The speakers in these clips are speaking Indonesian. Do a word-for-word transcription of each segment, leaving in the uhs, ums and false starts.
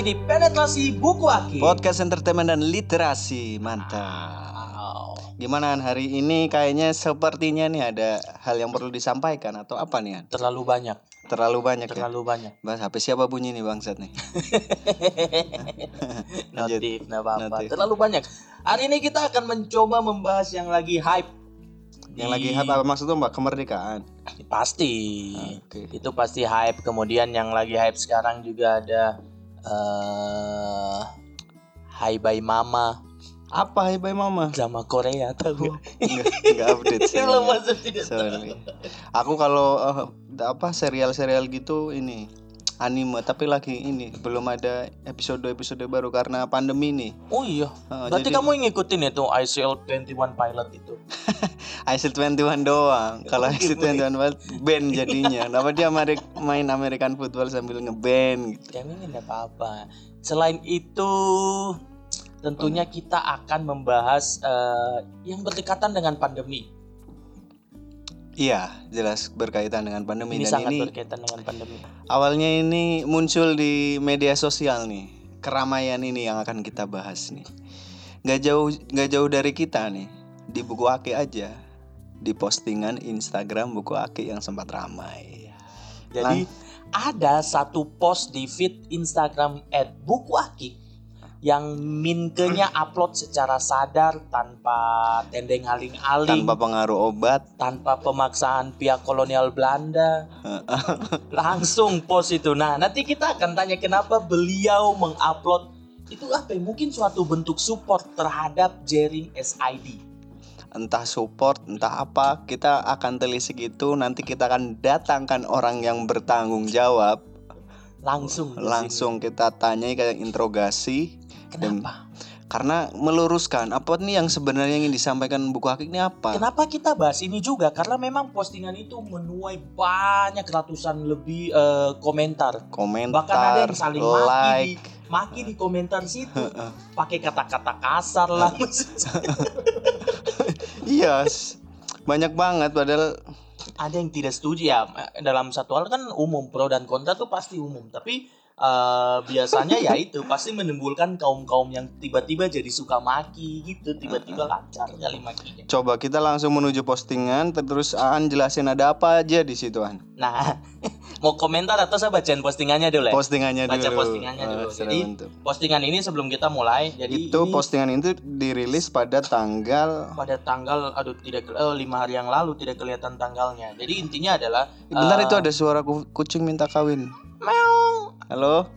lagi di Penetrasi Buku Aki, podcast entertainment dan literasi. Mantap. Gimana hari ini? Kayaknya sepertinya nih ada hal yang perlu disampaikan atau apa nih? Terlalu banyak. Terlalu banyak. Terlalu ya? banyak. Mas, H P siapa bunyi nih bangsat nih? Notif, nggak apa-apa. Terlalu banyak. Hari ini kita akan mencoba membahas yang lagi hype. Yang di... lagi hype apa maksud Mbak? Kemerdekaan. Pasti. Okay. Itu pasti hype. Kemudian yang lagi hype sekarang juga ada uh, Hai Bye Mama. Apa Hai Bye Mama? Drama Korea tahu. Enggak, enggak update. Sorry. Aku kalau uh, apa serial-serial gitu ini anime, tapi lagi ini belum ada episode-episode baru karena pandemi nih. Oh iya. Uh, Berarti jadi... kamu ngikutin itu I C L dua puluh satu pilot itu. I C L dua puluh satu doang. Kalau I C L dua puluh satu pilot band jadinya. Kenapa dia Ameri- main American football sambil ngeband gitu. Kami enggak apa-apa. Selain itu tentunya kita akan membahas uh, yang berdekatan dengan pandemi. Iya, jelas berkaitan dengan pandemi ini dan sangat ini berkaitan dengan pandemi. Awalnya ini muncul di media sosial nih, keramaian ini yang akan kita bahas nih. Gak jauh, gak jauh dari kita nih, di Buku Aki aja, di postingan Instagram Buku Aki yang sempat ramai. Jadi nah, ada satu post di feed Instagram et buku aki yang minkenya upload secara sadar tanpa tendeng aling-aling, tanpa pengaruh obat, tanpa pemaksaan pihak kolonial Belanda. Langsung post itu. Nah, nanti kita akan tanya kenapa beliau mengupload itu. Apa ya? Mungkin suatu bentuk support terhadap Jerinx S I D. Entah support, entah apa, kita akan telisik itu. Nanti kita akan datangkan orang yang bertanggung jawab. Langsung Langsung kita tanyai, kayak interogasi. Kenapa? Dan, karena meluruskan apa nih yang sebenarnya ingin disampaikan Buku Aki ini apa. Kenapa kita bahas ini juga? Karena memang postingan itu menuai banyak ratusan lebih uh, komentar. Komentar, bahkan ada yang saling like, maki di, maki di komentar situ. Pakai kata-kata kasar lah. Iya, yes, banyak banget. Padahal ada yang tidak setuju ya. Dalam satu hal kan umum, pro dan kontra tuh pasti umum. Tapi Uh, biasanya ya itu pasti menimbulkan kaum-kaum yang tiba-tiba jadi suka maki gitu, tiba-tiba lancar kali makinya. Coba kita langsung menuju postingan, terus Aan jelasin ada apa aja di situ, Aan. Nah, mau komentar atau saya bacain postingannya dulu ya? Postingannya Baca dulu. Baca postingannya dulu. Oh, jadi bentuk. Postingan ini sebelum kita mulai, jadi itu ini, postingan itu dirilis pada tanggal pada tanggal aduh tidak oh, lima hari yang lalu, tidak kelihatan tanggalnya. Jadi intinya adalah bentar uh, itu ada suara kucing minta kawin. Meong. Halo.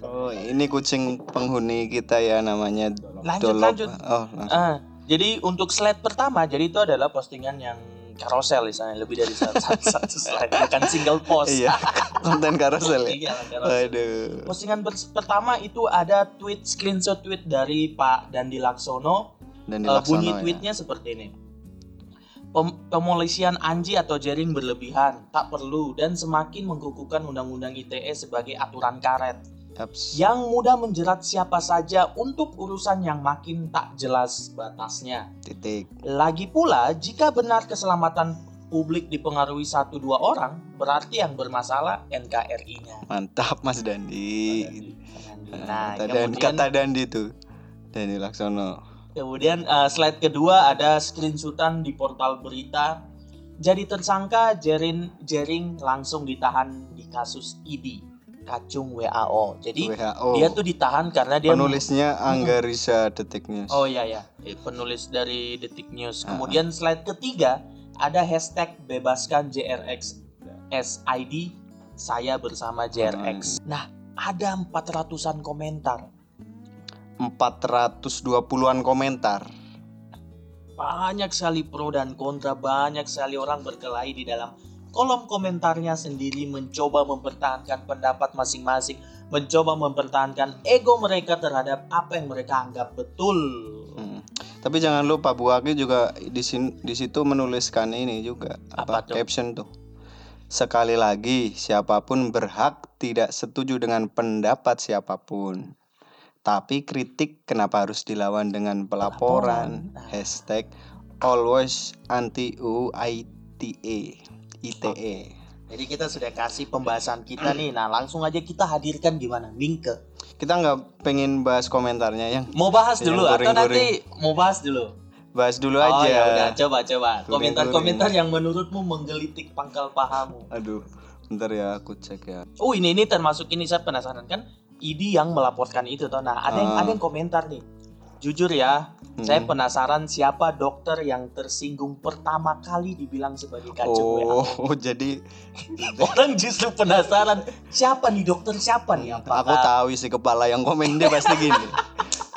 Oh, ini kucing penghuni kita ya, namanya lanjut, Dolop. Lanjut. Oh, uh, jadi untuk slide pertama, jadi itu adalah postingan yang karosel di sana, lebih dari satu, satu slide, bukan single post. Iya, konten karosel. Ya? Aduh. Postingan ber- pertama itu ada tweet, screenshot tweet dari Pak Dandhy Laksono. Dandhy Laksono uh, bunyi tweetnya ya seperti ini. Pemolisian anji atau jaring berlebihan, tak perlu, dan semakin mengkukuhkan Undang-Undang I T E sebagai aturan karet. Eps. Yang mudah menjerat siapa saja untuk urusan yang makin tak jelas batasnya. Titik. Lagi pula, jika benar keselamatan publik dipengaruhi satu dua orang, berarti yang bermasalah N K R I-nya. Mantap, Mas Dandhy. Nah, kemudian kata Dandhy itu, Dandhy Laksono. Kemudian uh, slide kedua ada screenshotan di portal berita. Jadi tersangka Jerinx Jerinx langsung ditahan di kasus I D Kacung W A O. Jadi W H O. Dia tuh ditahan karena dia penulisnya m- Angga Risa Detik News. Oh iya ya, penulis dari Detik News. Kemudian slide ketiga ada hashtag bebaskan Jerinx S I D, saya bersama Jerinx. Nah, ada empat ratusan komentar. empat ratus dua puluhan komentar. Banyak sekali pro dan kontra, banyak sekali orang berkelahi di dalam kolom komentarnya sendiri, mencoba mempertahankan pendapat masing-masing, mencoba mempertahankan ego mereka terhadap apa yang mereka anggap betul. Hmm. Tapi jangan lupa Bu Aki juga di sin- di situ menuliskan ini juga apa, apa caption tuh. Sekali lagi, siapapun berhak tidak setuju dengan pendapat siapapun. Tapi kritik kenapa harus dilawan dengan pelaporan? pelaporan. Hashtag always anti U I T E. I T E. Jadi kita sudah kasih pembahasan kita nih. Nah langsung aja kita hadirkan gimana, Mingke. Kita nggak pengen bahas komentarnya yang mau bahas dulu atau guring, nanti guring. mau bahas dulu. Bahas dulu oh, aja. Oh ya udah, coba coba. Guring, komentar-komentar guring. yang menurutmu menggelitik pangkal pahamu. Aduh, bentar ya aku cek ya. Oh ini ini termasuk ini saya penasaran kan. I D yang melaporkan itu toh. Nah ada yang, ah. ada yang komentar nih. Jujur ya, hmm. saya penasaran siapa dokter yang tersinggung pertama kali dibilang sebagai kacung W A. Oh, jadi orang justru penasaran siapa nih dokter, siapa nih apa? Aku tahu isi kepala yang komen dia pasti gini.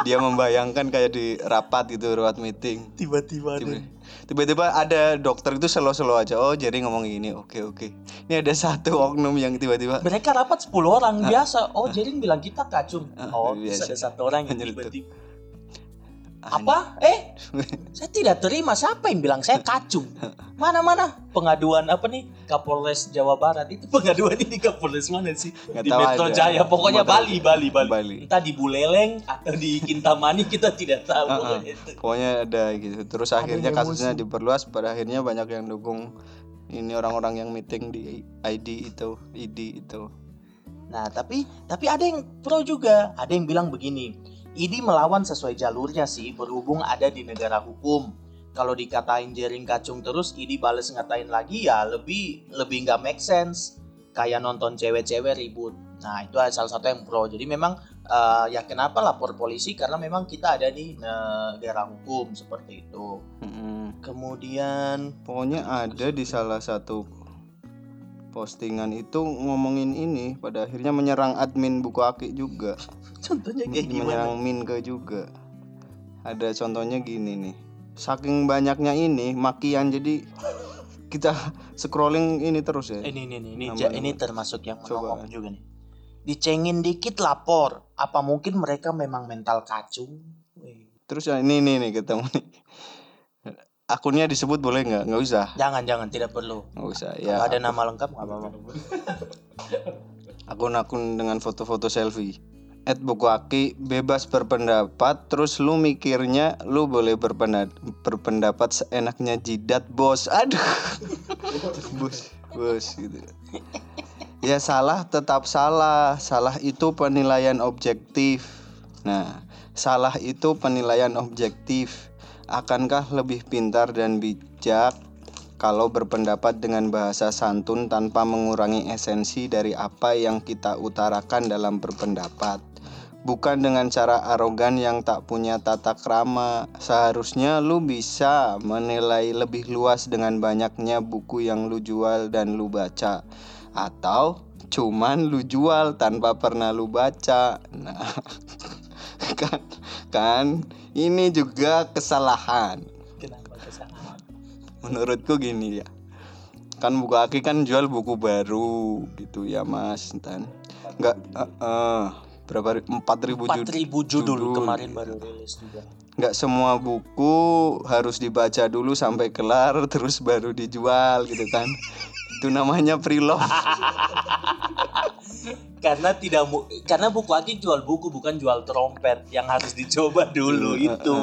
Dia membayangkan kayak di rapat gitu, rapat meeting. Tiba-tiba ada. Tiba-tiba ada dokter itu selo-selo aja. Oh, jadi ngomong gini. Oke, oke. Ini ada satu oknum yang tiba-tiba. Mereka rapat sepuluh orang nah. biasa. Oh, jadi bilang kita kacung. Oh, biasa. Terus ada satu orang yang tiba-tiba apa? Eh, saya tidak terima. Siapa yang bilang saya kacung? Mana-mana pengaduan apa nih? Kapolres Jawa Barat itu pengaduan ini Kapolres mana sih? Nggak di Metro aja. Jaya, pokoknya Bali, Bali, Bali, Bali. Entah di Buleleng atau di Kintamani kita tidak tahu. Uh-uh. Itu. Pokoknya ada gitu. Terus akhirnya ada kasusnya musuh. Diperluas. Pada akhirnya banyak yang dukung ini orang-orang yang meeting di I D itu, I D itu. Nah, tapi tapi ada yang pro juga. Ada yang bilang begini. I D melawan sesuai jalurnya sih, berhubung ada di negara hukum. Kalau dikatain Jering kacung terus, I D bales ngatain lagi ya lebih lebih nggak make sense. Kayak nonton cewek-cewek ribut. Nah itu salah satu yang pro. Jadi memang uh, ya kenapa lapor polisi? Karena memang kita ada di negara hukum seperti itu. Mm-hmm. Kemudian pokoknya ada di salah satu postingan itu ngomongin ini. Pada akhirnya menyerang admin Buku Aki juga. Contohnya kayak gimana? Menyerang Minke juga. Ada contohnya gini nih. Saking banyaknya ini makian, jadi kita scrolling ini terus ya. Ini ini ini ini, ja, ini termasuk yang menongong juga nih. Dicengin dikit lapor. Apa mungkin mereka memang mental kacung? Terus ya ini ini nih ketemu nih. Akunnya disebut boleh nggak? Nggak usah. Jangan jangan tidak perlu. Nggak usah. Ya. Kalau ada nama lengkap nggak apa-apa. Akun-akun dengan foto-foto selfie. At Buku Aki bebas berpendapat, terus lu mikirnya lu boleh berpendapat, berpendapat seenaknya jidat bos. Aduh. Bos, bos gitu. Ya salah tetap salah. Salah itu penilaian objektif. Nah, salah itu penilaian objektif. Akankah lebih pintar dan bijak kalau berpendapat dengan bahasa santun tanpa mengurangi esensi dari apa yang kita utarakan dalam berpendapat? Bukan dengan cara arogan yang tak punya tata krama. Seharusnya lu bisa menilai lebih luas dengan banyaknya buku yang lu jual dan lu baca. Atau cuman lu jual tanpa pernah lu baca. Nah, kan, kan ini juga kesalahan. Kenapa kesalahan? Menurutku gini ya. Kan Buku Aki kan jual buku baru gitu ya mas. Nggak... Uh, uh. Berapa empat ribu judul, judul kemarin baru rilis juga. Enggak semua buku harus dibaca dulu sampai kelar terus baru dijual gitu kan. Itu namanya preloved. Karena tidak mu- karena Buku Aki jual buku bukan jual trompet yang harus dicoba dulu itu.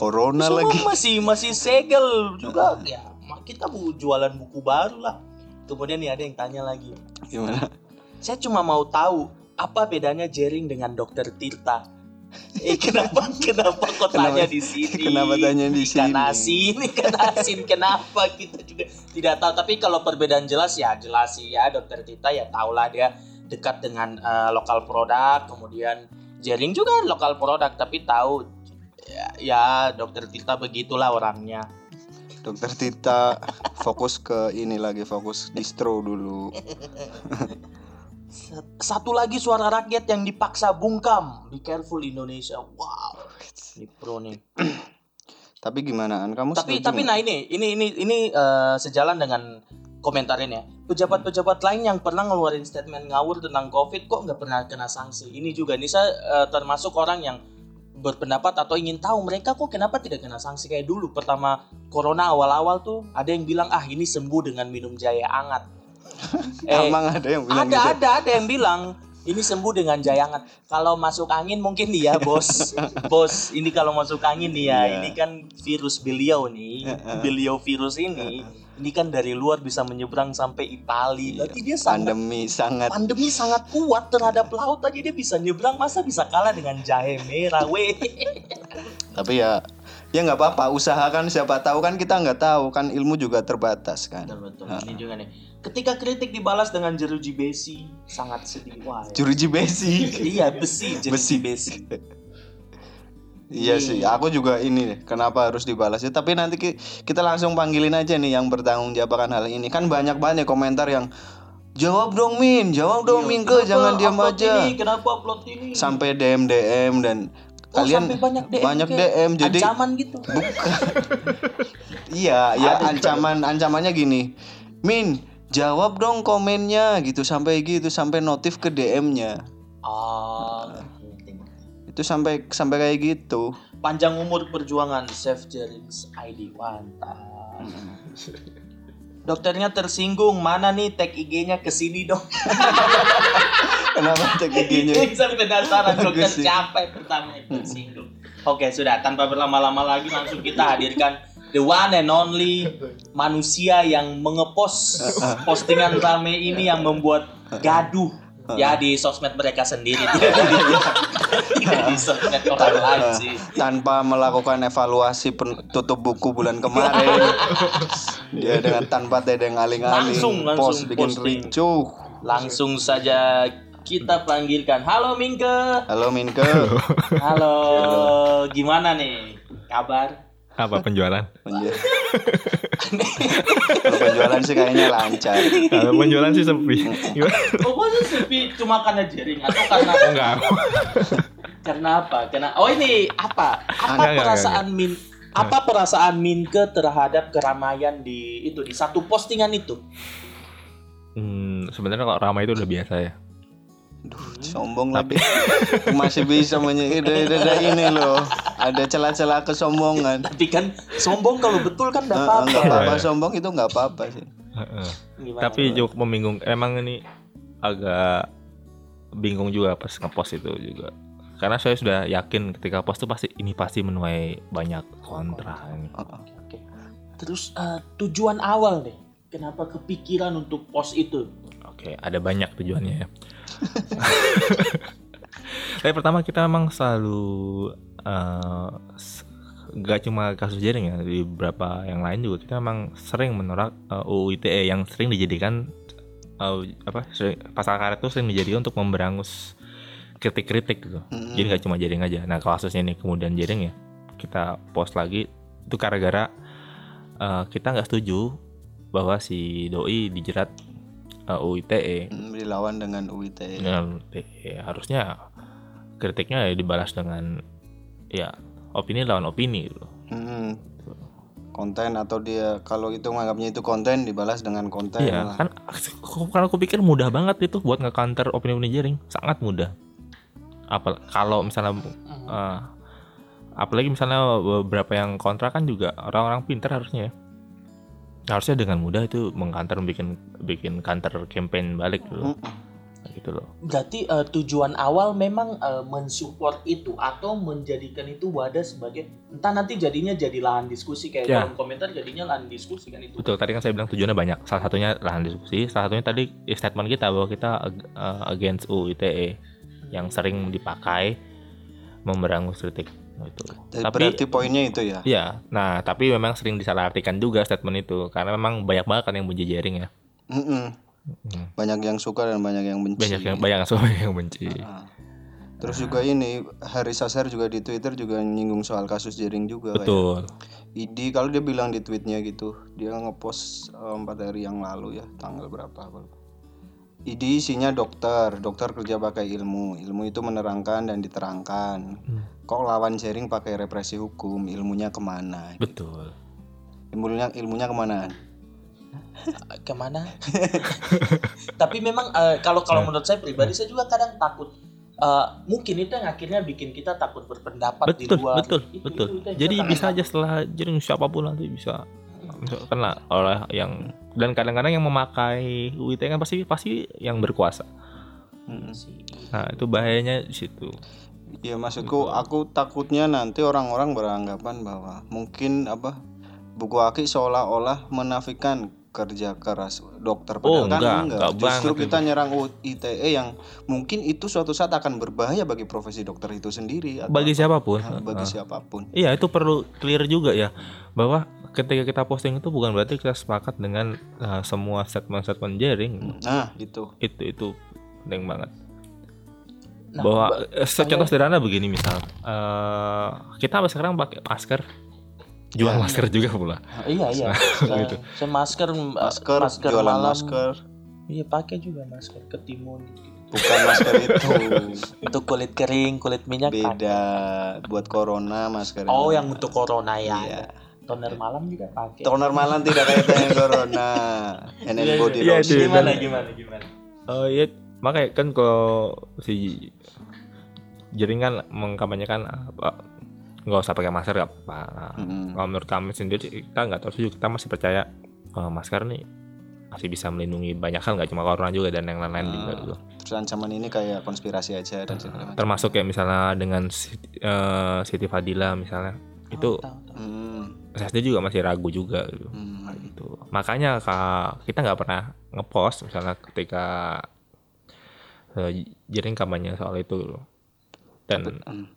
Corona semua lagi. Masih masih segel juga ya. Kita jualan buku baru lah. Kemudian nih ada yang tanya lagi. Gimana? Saya cuma mau tahu apa bedanya Jering dengan dokter Tirta? Eh kenapa kenapa kok tanya di sini? Kenapa tanya di sini? Ikan asin, ikan asin. Kenapa kita juga tidak tahu. Tapi kalau perbedaan jelas ya jelas sih ya. Dokter Tirta ya tahulah dia dekat dengan uh, lokal produk. Kemudian Jering juga lokal produk tapi tahu ya, ya dokter Tirta begitulah orangnya. Dokter Tirta fokus ke ini lagi fokus distro dulu. Satu lagi suara rakyat yang dipaksa bungkam. Be careful Indonesia. Wow. Ini pro nih. Tapi gimana an? Kamu Tapi tapi nah ini ini ini ini uh, sejalan dengan komentar ini ya. Pejabat-pejabat lain yang pernah ngeluarin statement ngawur tentang Covid kok enggak pernah kena sanksi. Ini juga nih saya uh, termasuk orang yang berpendapat atau ingin tahu mereka kok kenapa tidak kena sanksi kayak dulu pertama corona awal-awal tuh ada yang bilang ah ini sembuh dengan minum jahe hangat. Eh, emang ada yang bilang ada gitu? ada ada yang bilang ini sembuh dengan jayangan. Kalau masuk angin mungkin dia bos bos ini kalau masuk angin dia yeah. Ini kan virus beliau nih beliau virus ini Ini kan dari luar bisa menyeberang sampai Itali. Berarti iya, dia sangat, pandemi sangat pandemi sangat kuat terhadap laut aja dia bisa nyeberang, masa bisa kalah dengan jahe merah, weh. Tapi ya ya nggak apa-apa, usahakan, siapa tahu kan, kita nggak tahu kan, ilmu juga terbatas kan. Betul, betul. Ini juga nih, ketika kritik dibalas dengan jeruji besi, sangat sedih. Wah, ya. Jeruji besi. Iya, besi, jeruji besi. Iya sih, aku juga ini kenapa harus dibalas. Tapi nanti kita langsung panggilin aja nih yang bertanggung jawab akan hal ini. Kan banyak banget komentar yang jawab dong Min, jawab dong Min, ke jangan diam aja. Ini, kenapa upload ini? Sampai D M D M dan oh, kalian banyak D M, banyak D M jadi ancaman gitu. Bukan. Iya, ya ancaman, ancamannya gini. Min, jawab dong komennya gitu, sampai gitu, sampai notif ke D M-nya. Oh. Nah, itu sampai sampai kayak gitu. Panjang umur perjuangan, Chef Jerinx I D mantap. Dokternya tersinggung, mana nih tag I G-nya, kesini dong. Kenapa tag I G-nya? Ini saya penasaran, dokter capek pertama tersinggung. Oke sudah, tanpa berlama-lama lagi langsung kita hadirkan the one and only manusia yang mengepost postingan rame ini yang membuat gaduh ya di sosmed mereka sendiri. Tanpa melakukan evaluasi tutup buku bulan kemarin, dia dengan tanpa tedeng aling-aling post bikin ricuh. Langsung saja kita panggilkan. Halo Minke. Halo Minke. Halo. Gimana nih kabar? Apa penjualan? Penjualan. Kalau penjualan sih kayaknya lancar. Kalau penjualan sih sepi. Oh, masa sepi cuma karena jaring atau karena oh, enggak. Karena apa? Karena oh ini apa? Apa enggak, perasaan enggak, enggak. Min apa perasaan Minke terhadap keramaian di itu di satu postingan itu? Hmm, sebenarnya kalau ramai itu udah biasa ya. Duh, sombong tapi lagi. Masih bisa menyedah-edah ini loh. Ada celah-celah kesombongan. Tapi kan sombong kalau betul kan enggak apa-apa. Enggak apa-apa, sombong itu enggak apa-apa sih. Tapi cukup membingung. Emang ini agak bingung juga pas ngepost itu juga. Karena saya sudah yakin ketika post itu pasti ini pasti menuai banyak kontra. Oke. Terus uh, tujuan awal nih, kenapa kepikiran untuk post itu? Oke, ada banyak tujuannya ya. Tapi pertama kita emang selalu uh, gak cuma kasus Jering ya, di beberapa yang lain juga kita emang sering menolak uh, U U I T E yang sering dijadikan uh, apa sering, pasal karet itu sering dijadikan untuk memberangus kritik-kritik gitu. Mm-hmm. Jadi gak cuma Jering aja. Nah kalau kasusnya ini kemudian Jering ya kita post lagi itu gara-gara uh, kita gak setuju bahwa si doi dijerat Uh, U I T E dilawan dengan U I T E. Dengan U I T E harusnya kritiknya dibalas dengan ya opini lawan opini gitu. Hmm. Konten atau dia kalau itu menganggapnya itu konten dibalas dengan konten. Iya kan, kalau aku pikir mudah banget itu buat nge-counter opini-opini Jering, sangat mudah. Apal kalau misalnya uh, apalagi misalnya beberapa yang kontra kan juga orang-orang pintar harusnya ya. Harusnya dengan mudah itu mengkanter, bikin bikin kantor campaign balik loh. Mm-hmm. Gitu loh. Berarti uh, tujuan awal memang uh, mensupport itu atau menjadikan itu wadah sebagai entah nanti jadinya jadi lahan diskusi kayak yeah. Dalam komentar jadinya lahan diskusi kan itu. Betul, tadi kan saya bilang tujuannya banyak. Salah satunya lahan diskusi, salah satunya tadi statement kita bahwa kita uh, against U I T E yang sering dipakai memberangus kritik. Itu. Tapi berarti poinnya itu ya. Iya. Nah, tapi memang sering disalahartikan juga statement itu karena memang banyak banget kan yang benci Jering ya. Mm-mm. Mm. Banyak yang suka dan banyak yang benci. Banyak yang banyak yang suka, banyak yang benci. Uh-huh. Terus uh-huh. juga ini Haris Azhar juga di Twitter juga nyinggung soal kasus Jering juga. Betul. I D kalau dia bilang di tweetnya gitu, dia ngepost empat um, hari yang lalu ya, tanggal berapa? I D isinya dokter, dokter kerja pakai ilmu. Ilmu itu menerangkan dan diterangkan. Hmm. Kok lawan Jering pakai represi hukum, ilmunya kemana? Betul. Ilmunya ilmunya kemana? Kemana? Tapi memang uh, kalau kalau menurut saya pribadi saya juga kadang takut. Uh, mungkin itu yang akhirnya bikin kita takut berpendapat betul, di luar. Betul, itu, betul. Itu, itu, itu, jadi bisa aja setelah Jering siapapun nanti bisa kena oleh yang dan kadang-kadang yang memakai U I T E kan pasti pasti yang berkuasa. Hmm. Nah itu bahayanya di situ. Ya maksudku aku takutnya nanti orang-orang beranggapan bahwa mungkin apa Buku Aki seolah-olah menafikan kerja keras dokter, padahal oh, kan enggak, enggak. enggak Justru kita itu. Nyerang U I T E yang mungkin itu suatu saat akan berbahaya bagi profesi dokter itu sendiri atau bagi siapapun. Ya, bagi uh, siapapun. Iya, itu perlu clear juga ya, bahwa ketika kita posting itu bukan berarti kita sepakat dengan uh, semua statement-statement Jering. Nah, itu. Itu itu penting banget. Nah, bahwa contoh sederhana begini, misal uh, kita sekarang pakai masker. Jual ya, masker juga pula. Iya iya. Gitu. Saya masker, masker, masker jualan malam, masker. Iya pakai juga masker ketimun. Bukan masker itu, itu kulit kering, kulit minyak. Beda kan? Buat corona maskernya. Oh yang untuk corona ya. Iya. Toner malam juga pakai. Toner malam tidak kayak dengan corona. N N body lotion. Iya, iya, gimana gimana gimana. Oh uh, iya, makanya kan kalau si Jeringan mengkampanyekan apa? Nggak usah pakai masker nggak apa-apa. Mm-hmm. Kalau menurut kami sendiri kita nggak terlalu setuju, kita masih percaya oh, masker nih masih bisa melindungi banyak hal, nggak cuma corona juga dan yang lain-lain hmm. juga gitu. Terus ancaman ini kayak konspirasi aja dan segala macam. Termasuk kayak misalnya dengan uh, Siti Fadila misalnya oh, itu tahu, tahu. Hmm. saya sendiri juga masih ragu juga gitu. Hmm. Itu makanya kak, kita nggak pernah ngepost misalnya ketika uh, Jering kampanye soal itu gitu. Dan Betul. Hmm.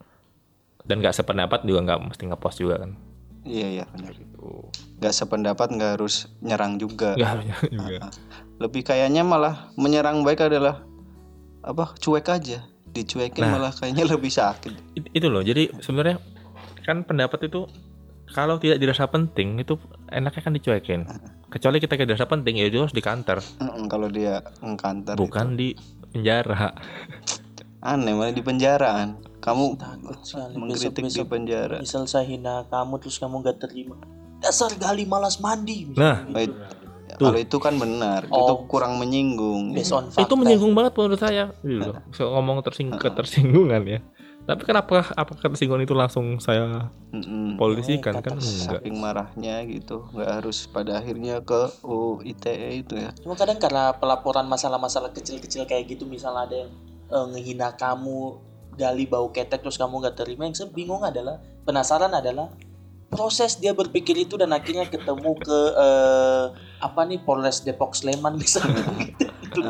dan nggak sependapat juga nggak mesti ngepost juga kan? Iya iya benar itu. Nggak sependapat nggak harus nyerang juga. Nggak harus nyerang juga. Lebih kayaknya malah menyerang baik adalah apa? Cuek aja, dicuekin nah, malah kayaknya lebih sakit. Itu loh. Jadi sebenarnya kan pendapat itu kalau tidak dirasa penting itu enaknya kan dicuekin. Kecuali kita tidak dirasa penting ya itu harus dikanter. Kalau dia mengkanter. Bukan itu. Di penjara. Aneh malah di penjaraan. Kamu mengkritik besok, besok, di penjara. Misal saya hina kamu terus kamu gak terima. Dasar gali malas mandi. Nah, gitu. Ya, kalau itu kan benar, oh, itu kurang menyinggung. Itu menyinggung banget menurut saya. Nah. So, ngomong tersing- uh-huh. ketersinggungan ya. Tapi kenapa apakah tersinggungan itu langsung saya Mm-mm. polisikan eh, kan enggak. Saking marahnya gitu, enggak harus pada akhirnya ke U I T E itu ya. Cuma kadang karena pelaporan masalah-masalah kecil-kecil kayak gitu, misalnya ada yang eh, ngehina kamu gali bau ketek terus kamu nggak terima, yang saya bingung adalah penasaran adalah proses dia berpikir itu dan akhirnya ketemu ke eh, apa nih Polres Depok Sleman misalnya gitu, untuk,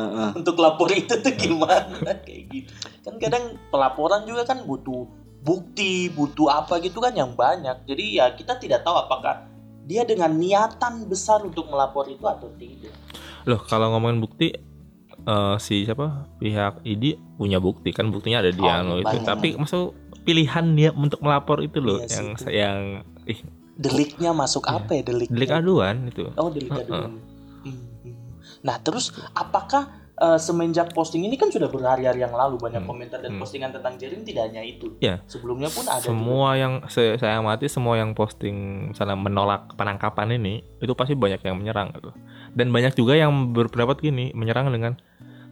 untuk lapor itu tuh gimana kayak gitu kan. Kadang pelaporan juga kan butuh bukti, butuh apa gitu kan yang banyak, jadi ya kita tidak tahu apakah dia dengan niatan besar untuk melapor itu atau tidak. Loh kalau ngomongin bukti, Uh, si siapa pihak I D punya bukti kan, buktinya ada di oh, anu itu, tapi masuk pilihan dia untuk melapor itu loh iya, yang itu. yang ih. deliknya masuk iya. apa ya delik delik aduan itu oh delik aduan uh-uh. Nah terus apakah uh, semenjak posting ini kan sudah berhari-hari yang lalu banyak hmm. komentar dan hmm. postingan tentang Jering, tidak hanya itu ya. Sebelumnya pun ada semua juga. Yang saya amati semua yang posting misalnya menolak penangkapan ini itu pasti banyak yang menyerang gitu. Dan banyak juga yang berpendapat gini, menyerang dengan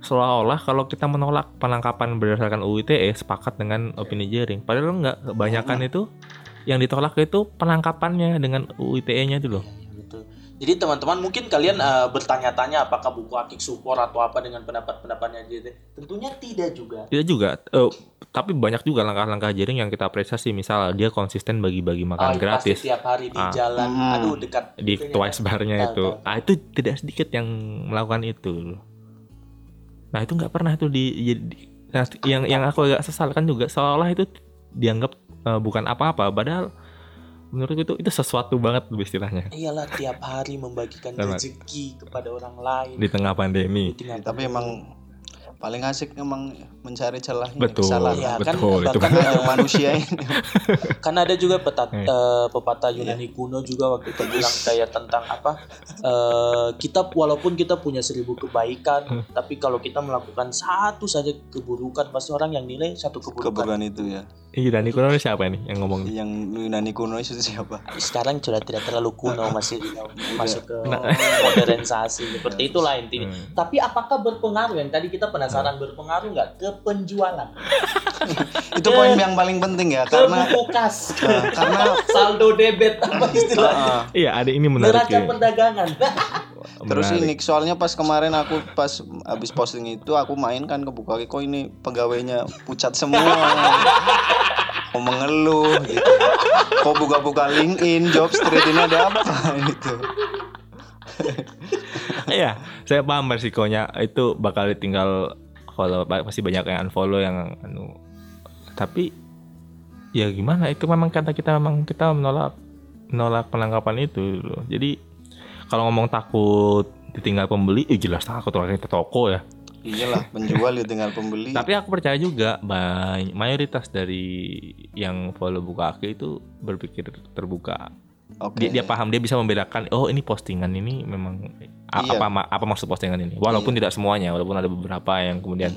seolah-olah kalau kita menolak penangkapan berdasarkan U I T E sepakat dengan opini Jering. Padahal enggak, kebanyakan itu yang ditolak itu penangkapannya dengan U I T E-nya itu loh. Jadi teman-teman mungkin kalian uh, bertanya-tanya apakah Buku Aki support atau apa dengan pendapat-pendapatnya Jering. Tentunya tidak juga. Tidak juga. Uh, tapi banyak juga langkah-langkah Jering yang kita apresiasi. Misal dia konsisten bagi-bagi makan oh, gratis. Pasti tiap hari di ah. jalan. Hmm. Aduh dekat. Di Twice Bar-nya itu. Tahu. Ah itu tidak sedikit yang melakukan itu. Nah itu nggak pernah itu di. di nah, yang yang aku agak sesalkan juga seolah itu dianggap uh, bukan apa-apa. Padahal menurut itu itu sesuatu banget istilahnya. Iyalah tiap hari membagikan rezeki kepada orang lain di tengah pandemi. Di tengah pandemi. Tapi emang paling asik emang mencari celahnya. Betul, ya, betul. Kan, itu kan ada manusia ini. Kan ada juga petat, uh, pepatah Yunani kuno juga waktu itu bilang kayak tentang apa? Uh, kita walaupun kita punya seribu kebaikan, tapi kalau kita melakukan satu saja keburukan pasti orang yang nilai satu keburukan. Keburukan itu ya. Yunani kuno siapa nih yang ngomong? Yang Yunani kuno itu siapa? Sekarang sudah tidak terlalu kuno, masih masuk ke modernisasi. Seperti itulah intinya. Hmm. Tapi apakah berpengaruh yang tadi kita pernah penasaran berpengaruh nggak ke penjualan? Itu poin yang paling penting ya, ke karena buku kas, uh, karena saldo debit apa istilahnya? Uh, uh. Iya, ada ini menarik. Neraca perdagangan. Terus menarik. Ini soalnya pas kemarin aku pas abis posting itu aku main kan ke Buku Aki, kok ini pegawainya pucat semua, mau mengeluh gitu. Kok buka-buka LinkedIn, Jobstreet ini ada apa gitu. Iya, saya paham resikonya itu bakal ditinggal follow, pasti banyak yang unfollow yang anu. Tapi ya gimana, itu memang kata kita memang kita menolak menolak penangkapan itu loh. Jadi kalau ngomong takut ditinggal pembeli, eh jelas takut orang kita toko ya. Iyalah, penjual ditinggal pembeli. Tapi aku percaya juga banyak, mayoritas dari yang follow Buku Aki itu berpikir terbuka. Okay. Dia, dia paham, dia bisa membedakan. Oh, ini postingan ini memang iya. apa apa maksud postingan ini. Walaupun iya. tidak semuanya, walaupun ada beberapa yang kemudian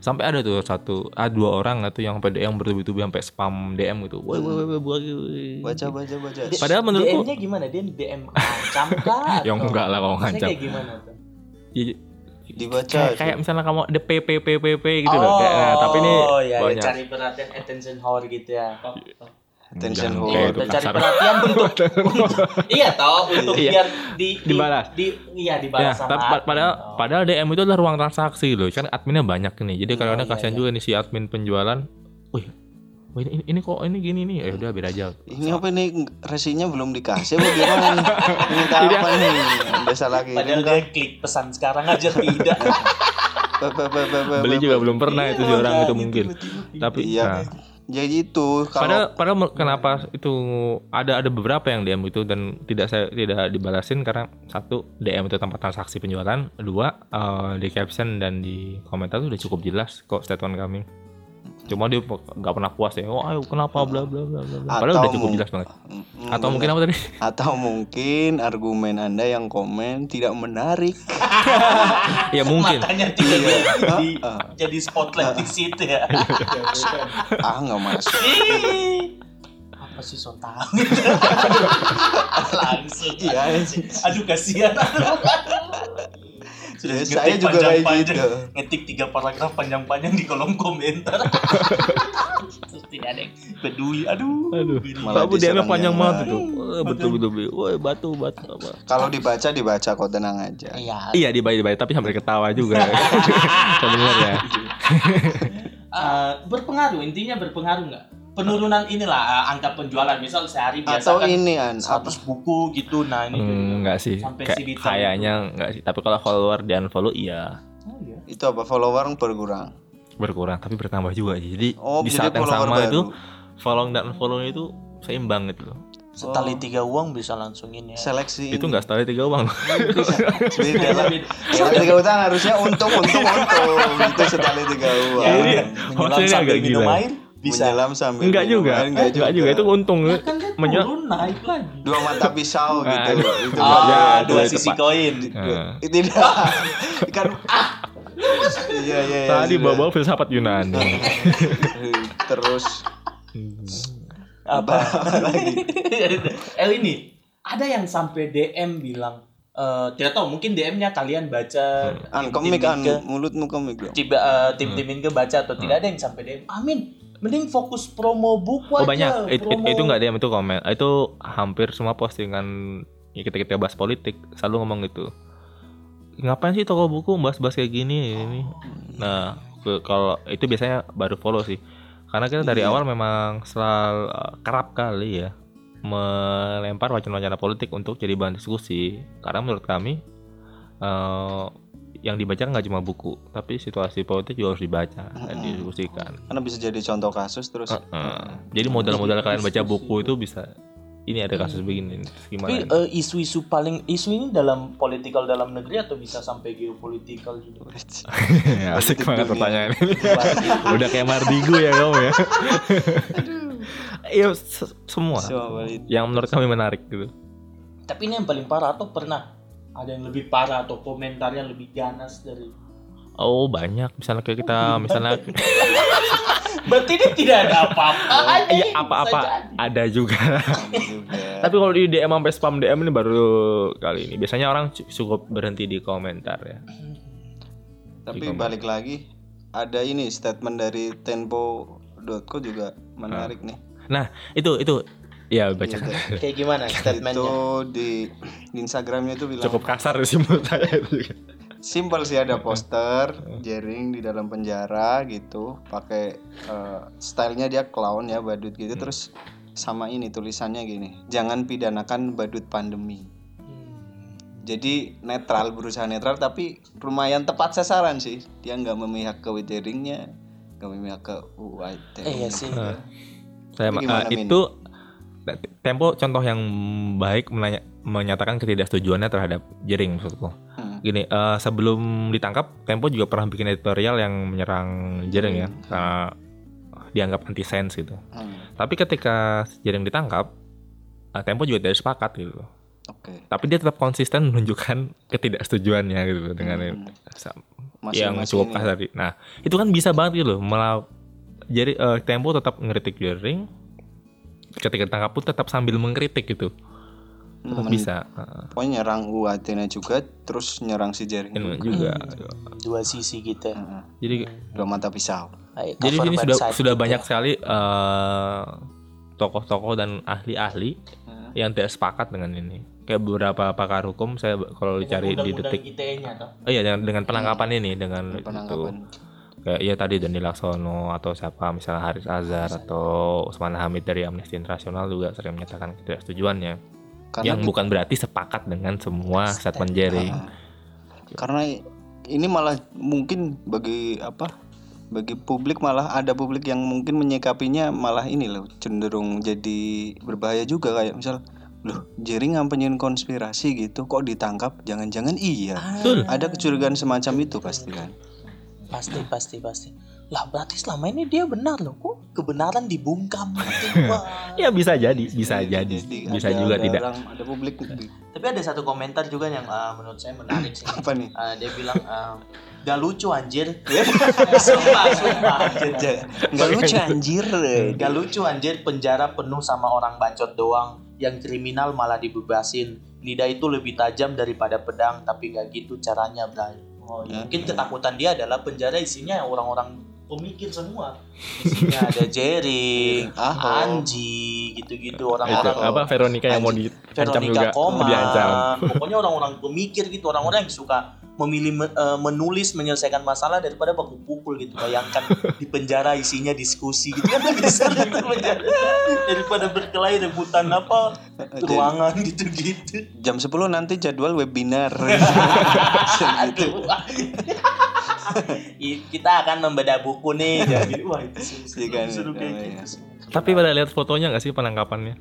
sampai ada tuh satu, ah dua orang atau yang sampai D M bertubi-tubi sampai spam D M gitu. Woi woi woi woi. Baca baca baca. Padahal menurutku D M-nya gimana? Dia D M ngancam kah? Yang enggak lah kalau ngancam. Kayak gimana tuh? Dibaca kayak, kayak misalnya kamu the P P P P P gitu oh, loh. Kayak, nah, tapi ini oh, ya, banyak cari perhatian, attention whore gitu ya. Top, top. Attention whore. Cari perhatian untuk, untuk iya toh untuk iya. biar di, di dibalas. Di iya dibalas. Ya, tapi padahal oh. padahal D M itu adalah ruang transaksi loh. Kan adminnya banyak nih. Jadi oh, kadang-kadang iya, kasihan iya. juga nih si admin penjualan. Wih, Ini, ini kok ini gini nih, ya eh, udah biar aja. Ini apa nih, resinya belum dikasih apa gimana? Minta apa nih? Biasa lagi. Padahal dia klik pesan sekarang aja tidak. Beli juga belum pernah itu orang itu mungkin. Tapi ya jadi itu. Padahal padahal kenapa itu ada ada beberapa yang D M itu dan tidak saya tidak dibalasin karena satu D M itu tempat transaksi penjualan, dua di caption dan di komentar itu udah cukup jelas kok statement kami. Cuma dia nggak pernah puas ya. Oh, ayo kenapa bla bla bla bla. Padahal udah cukup jelas banget. M- m- atau mungkin apa tadi? Atau mungkin argumen Anda yang komen tidak menarik. Ya mungkin. Matanya tidak jadi jadi spotlight di situ ya. Ah, nggak masuk. Apa sih so tahu? Langsung ya. Aduh kasihan. Sudah ya, saya juga kayak gitu. Ngetik tiga paragraf panjang-panjang di kolom komentar. Terus tidak ada yang peduli. Aduh. Aduh. Malah dia panjang banget itu. Betul-betul. Woi, batu batu apa. Kalau dibaca dibaca kok, tenang aja. Iya. Iya, dibaca-baca tapi sampai ketawa juga. Sebenarnya. uh, berpengaruh, intinya berpengaruh enggak? Penurunan inilah angka penjualan, misal sehari biasa kan seratus buku gitu, nah ini hmm, enggak sih kayaknya enggak sih, tapi kalau follower dan follow iya. Oh, iya itu apa follower berkurang berkurang tapi bertambah juga, jadi oh, di saat yang sama baru. Itu follow dan follow itu seimbang gitu loh. Setali tiga uang bisa langsung ini ya. Seleksi. Itu enggak setali tiga uang. Setali tiga uang harusnya untung untung untung. Itu setali tiga uang. Menyelam sambil minum air. Bisa. Menyelam sambil enggak juga. Enggak juga. juga. Itu untung. Ya kan dia turun naik lagi. Dua mata pisau gitu. Itu oh, ya, dua sisi koin. Nah. Tidak. Kan ah. Iya iya. Tadi bawa-bawa filsafat Yunani. Terus apa lagi? El ini ada yang sampai D M bilang uh, tidak tahu mungkin D M-nya kalian baca hmm. an komik an ke, mulutmu komik dong. Tiba uh, tim-timin hmm. ke baca atau hmm. tidak ada yang sampai D M. Amin. Mending fokus promo buku aja. Oh banyak. It, it, itu enggak D M, itu komen. Itu hampir semua postingan ya kita-kita bahas politik selalu ngomong gitu. Ngapain sih toko buku bahas-bahas kayak gini ini? Nah, kalau itu biasanya baru follow sih. Karena kita dari awal memang selalu kerap kali ya melempar wacana-wacana politik untuk jadi bahan diskusi. Karena menurut kami uh, yang dibaca nggak cuma buku, tapi situasi politik juga harus dibaca dan didiskusikan. Karena bisa jadi contoh kasus terus. Uh, uh. Jadi modal-modal kalian baca buku itu bisa. Ini ada kasus begini, gimana? Tapi uh, isu-isu paling isu ini dalam politikal dalam negeri atau bisa sampai geopolitikal juga? Asik banget pertanyaan ini. Udah kayak mardigu ya kamu ya. Iya semua. Yang menurut kami menarik gitu. Tapi ini yang paling parah atau pernah ada yang lebih parah atau komentarnya lebih ganas dari? Oh banyak, misalnya kayak kita misalnya. Berarti ini tidak ada apa-apa. Iya apa-apa ada juga. Ada juga. Tapi kalau di D M sampai spam D M ini baru kali ini. Biasanya orang cukup berhenti di komentar ya. Tapi komentar. Balik lagi ada ini statement dari tempo dot co juga menarik nah. nih. Nah itu itu ya baca. Gitu. Kayak gimana statementnya? Itu di, di Instagramnya itu bilang. Cukup kasar sih menurut saya itu. Simpel sih, ada poster Jering di dalam penjara gitu, pakai uh, stylenya dia clown ya badut gitu, terus sama ini tulisannya gini, jangan pidanakan badut pandemi. Jadi netral, berusaha netral, tapi lumayan tepat sasaran sih. Dia nggak memihak ke Jerinx-nya, nggak memihak ke U I T. Eh, iya sih. Uh, saya uh, itu Tempo contoh yang baik menanya, menyatakan ketidaksetujuannya terhadap Jerinx maksudku. Hmm. Gini, uh, sebelum ditangkap, Tempo juga pernah bikin editorial yang menyerang Jerinx hmm. ya, uh, dianggap anti sains gitu. Hmm. Tapi ketika Jerinx ditangkap, uh, Tempo juga tidak sepakat gitu. Okay. Tapi dia tetap konsisten menunjukkan ketidaksetujuannya gitu dengan hmm. yang cukup kasar. Nah, itu kan bisa banget gitu loh. Malah jadi uh, Tempo tetap ngeritik Jerinx, ketika ditangkap pun tetap sambil mengkritik gitu. Tetap Men- bisa. Pokoknya nyerang U A T N juga, terus nyerang si Jerinx juga. Dua sisi gitu. Uh-huh. Jadi dua mata pisau. Ay, jadi ini sudah sudah banyak ya. sekali uh, tokoh-tokoh dan ahli-ahli uh-huh. yang tidak sepakat dengan ini. Kayak beberapa pakar hukum saya kalau dicari di Detik. Oh iya, dengan, dengan penangkapan hmm. ini dengan penangkapan. Itu. Kayak ya tadi Dandhy Laksono atau siapa misalnya Haris Azhar Masa. atau Usman Hamid dari Amnesty International juga sering menyatakan ketidaksetujuannya. Karena yang di... bukan berarti sepakat dengan semua statement Jerinx. Karena ini malah mungkin bagi apa? Bagi publik malah ada publik yang mungkin menyikapinya malah ini loh cenderung jadi berbahaya juga, kayak misal loh, Jerinx ngampenyin konspirasi gitu, kok ditangkap? Jangan-jangan iya. Betul. Ada kecurigaan semacam itu pasti kan. Pasti, pasti, pasti. Lah berarti selama ini dia benar loh. Kok kebenaran dibungkam? Ya bisa jadi, bisa jadi, jadi bisa ada, juga ada tidak orang, ada publik. Tapi ada satu komentar juga yang uh, menurut saya menarik sih. Apa nih? Uh, dia bilang uh, gak lucu anjir. Sumpah, sumpah. Gak lucu anjir. Gak lucu anjir, penjara penuh sama orang bacot doang. Yang kriminal malah dibebasin. Lidah itu lebih tajam daripada pedang. Tapi gak gitu caranya bray. Oh, ya. Mungkin ketakutan dia adalah penjara isinya orang-orang pemikir semua. Isinya ada Jerinx, Anji, gitu-gitu. Orang-orang apa Veronica yang mau diancam juga. Veronica pokoknya orang-orang pemikir gitu. Orang-orang yang suka memilih menulis, menyelesaikan masalah daripada pukul-pukul gitu. Bayangkan di penjara isinya diskusi gitu kan lebih seru itu penjara daripada berkelahi rebutan apa ruangan gitu-gitu. Jam sepuluh nanti jadwal webinar. Gitu. Kita akan membedah buku nih. Jadi wah itu seru kan. Seru kayak gitu. Tapi pada lihat fotonya enggak sih penangkapannya?